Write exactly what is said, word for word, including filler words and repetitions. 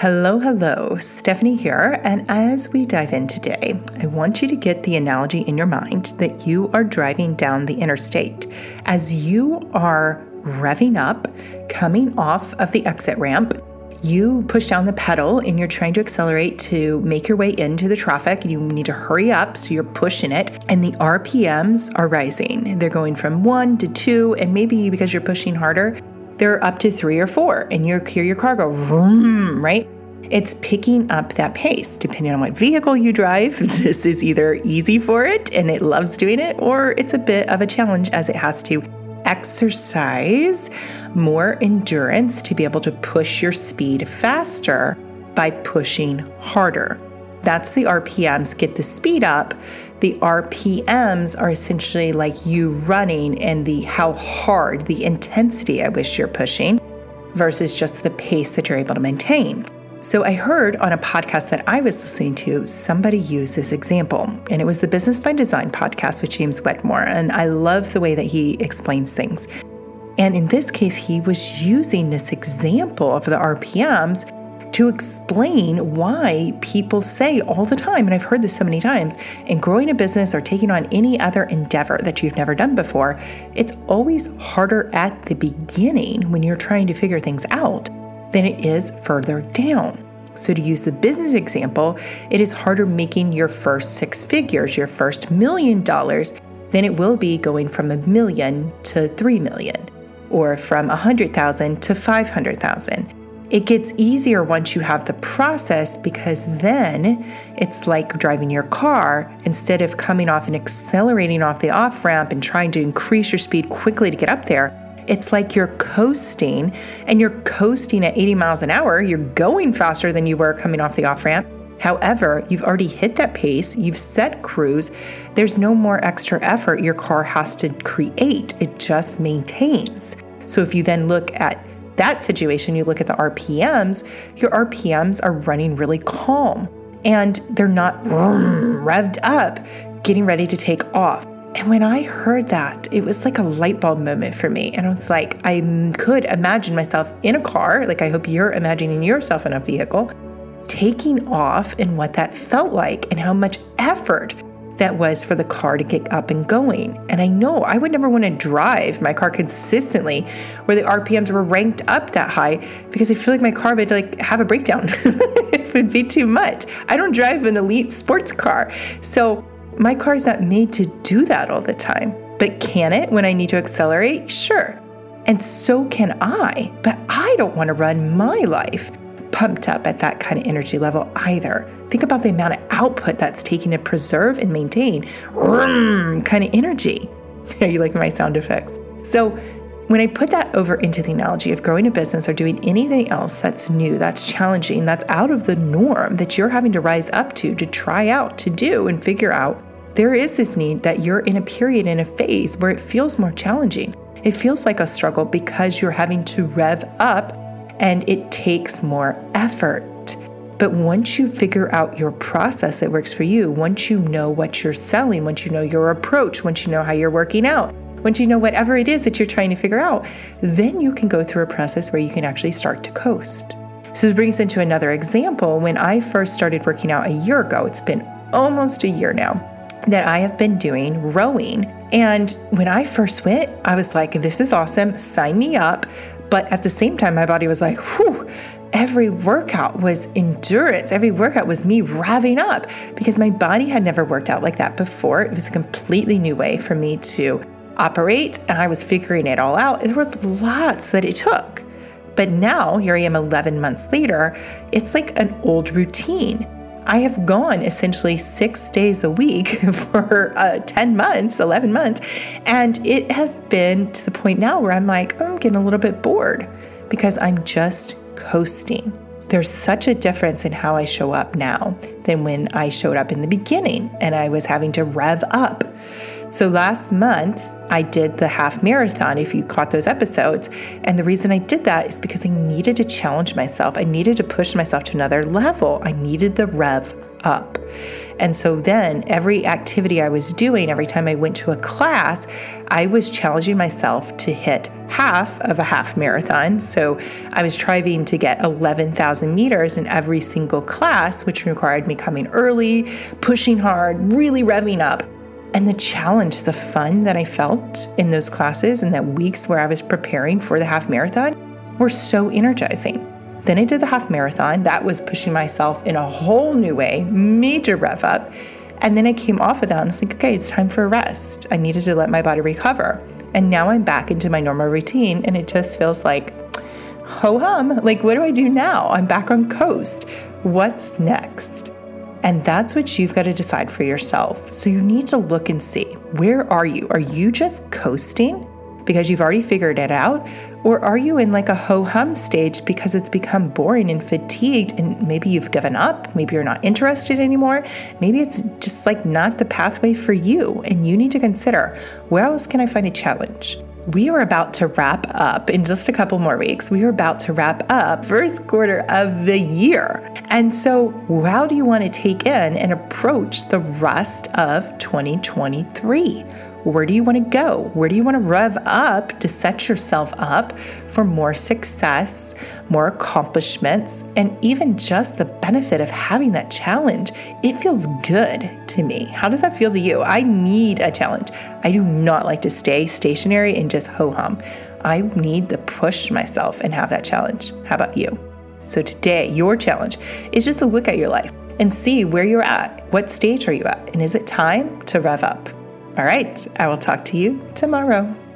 Hello, hello, Stephanie here, and as we dive in today, I want you to get the analogy in your mind that you are driving down the interstate. As you are revving up, coming off of the exit ramp, you push down the pedal and you're trying to accelerate to make your way into the traffic. You need to hurry up, so you're pushing it, and the R P Ms are rising. They're going from one to two, and maybe because you're pushing harder, they're up to three or four, and you hear your car go vroom, right? It's picking up that pace. Depending on what vehicle you drive, this is either easy for it and it loves doing it, or it's a bit of a challenge as it has to exercise more endurance to be able to push your speed faster by pushing harder. That's the R P Ms. Get the speed up. The R P Ms are essentially like you running and the how hard, the intensity at which you're pushing versus just the pace that you're able to maintain. So I heard on a podcast that I was listening to, somebody use this example, and it was the Business by Design podcast with James Wedmore. And I love the way that he explains things. And in this case, he was using this example of the R P Ms to explain why people say all the time, and I've heard this so many times, in growing a business or taking on any other endeavor that you've never done before, it's always harder at the beginning when you're trying to figure things out than it is further down. So to use the business example, it is harder making your first six figures, your first million dollars, than it will be going from a million to three million, or from one hundred thousand to five hundred thousand. It gets easier once you have the process, because then it's like driving your car. Instead of coming off and accelerating off the off-ramp and trying to increase your speed quickly to get up there, it's like you're coasting, and you're coasting at eighty miles an hour. You're going faster than you were coming off the off-ramp. However, you've already hit that pace, you've set cruise, there's no more extra effort your car has to create, it just maintains. So if you then look at that situation, you look at the R P Ms, your R P Ms are running really calm and they're not vroom, revved up, getting ready to take off. And when I heard that, it was like a light bulb moment for me. And I was like, I could imagine myself in a car, like I hope you're imagining yourself in a vehicle, taking off, and what that felt like and how much effort that was for the car to get up and going. And I know I would never want to drive my car consistently where the R P Ms were ranked up that high, because I feel like my car would like have a breakdown. It would be too much. I don't drive an elite sports car. So my car is not made to do that all the time. But can it when I need to accelerate? Sure. And so can I, but I don't want to run my life pumped up at that kind of energy level either. Think about the amount of output that's taking to preserve and maintain vroom, kind of energy. Are you liking my sound effects? So when I put that over into the analogy of growing a business or doing anything else that's new, that's challenging, that's out of the norm, that you're having to rise up to, to try out, to do and figure out, there is this need that you're in a period, in a phase where it feels more challenging. It feels like a struggle because you're having to rev up, and it takes more effort. But once you figure out your process that works for you, once you know what you're selling, once you know your approach, once you know how you're working out, once you know whatever it is that you're trying to figure out, then you can go through a process where you can actually start to coast. So this brings us into another example. When I first started working out a year ago, it's been almost a year now that I have been doing rowing. And when I first went, I was like, this is awesome, sign me up. But at the same time, my body was like, whew, every workout was endurance. Every workout was me revving up, because my body had never worked out like that before. It was a completely new way for me to operate, and I was figuring it all out. There was lots that it took. But now, here I am eleven months later, it's like an old routine. I have gone essentially six days a week for uh, ten months, eleven months. And it has been to the point now where I'm like, I'm getting a little bit bored because I'm just coasting. There's such a difference in how I show up now than when I showed up in the beginning and I was having to rev up. So last month, I did the half marathon, if you caught those episodes. And the reason I did that is because I needed to challenge myself. I needed to push myself to another level. I needed the rev up. And so then every activity I was doing, every time I went to a class, I was challenging myself to hit half of a half marathon. So I was striving to get eleven thousand meters in every single class, which required me coming early, pushing hard, really revving up. And the challenge, the fun that I felt in those classes and that weeks where I was preparing for the half marathon were so energizing. Then I did the half marathon. That was pushing myself in a whole new way, major rev up. And then I came off of that and I was like, okay, it's time for a rest. I needed to let my body recover. And now I'm back into my normal routine and it just feels like ho hum. Like, what do I do now? I'm back on coast. What's next? And that's what you've got to decide for yourself. So you need to look and see, where are you? Are you just coasting because you've already figured it out? Or are you in like a ho-hum stage because it's become boring and fatigued and maybe you've given up, maybe you're not interested anymore, maybe it's just like not the pathway for you and you need to consider, where else can I find a challenge? We are about to wrap up in just a couple more weeks. We are about to wrap up first quarter of the year. And so how do you want to take in and approach the rest of twenty twenty-three? Where do you want to go? Where do you want to rev up to set yourself up for more success, more accomplishments, and even just the benefit of having that challenge? It feels good to me. How does that feel to you? I need a challenge. I do not like to stay stationary and just ho-hum. I need to push myself and have that challenge. How about you? So today, your challenge is just to look at your life and see where you're at. What stage are you at? And is it time to rev up? All right, I will talk to you tomorrow.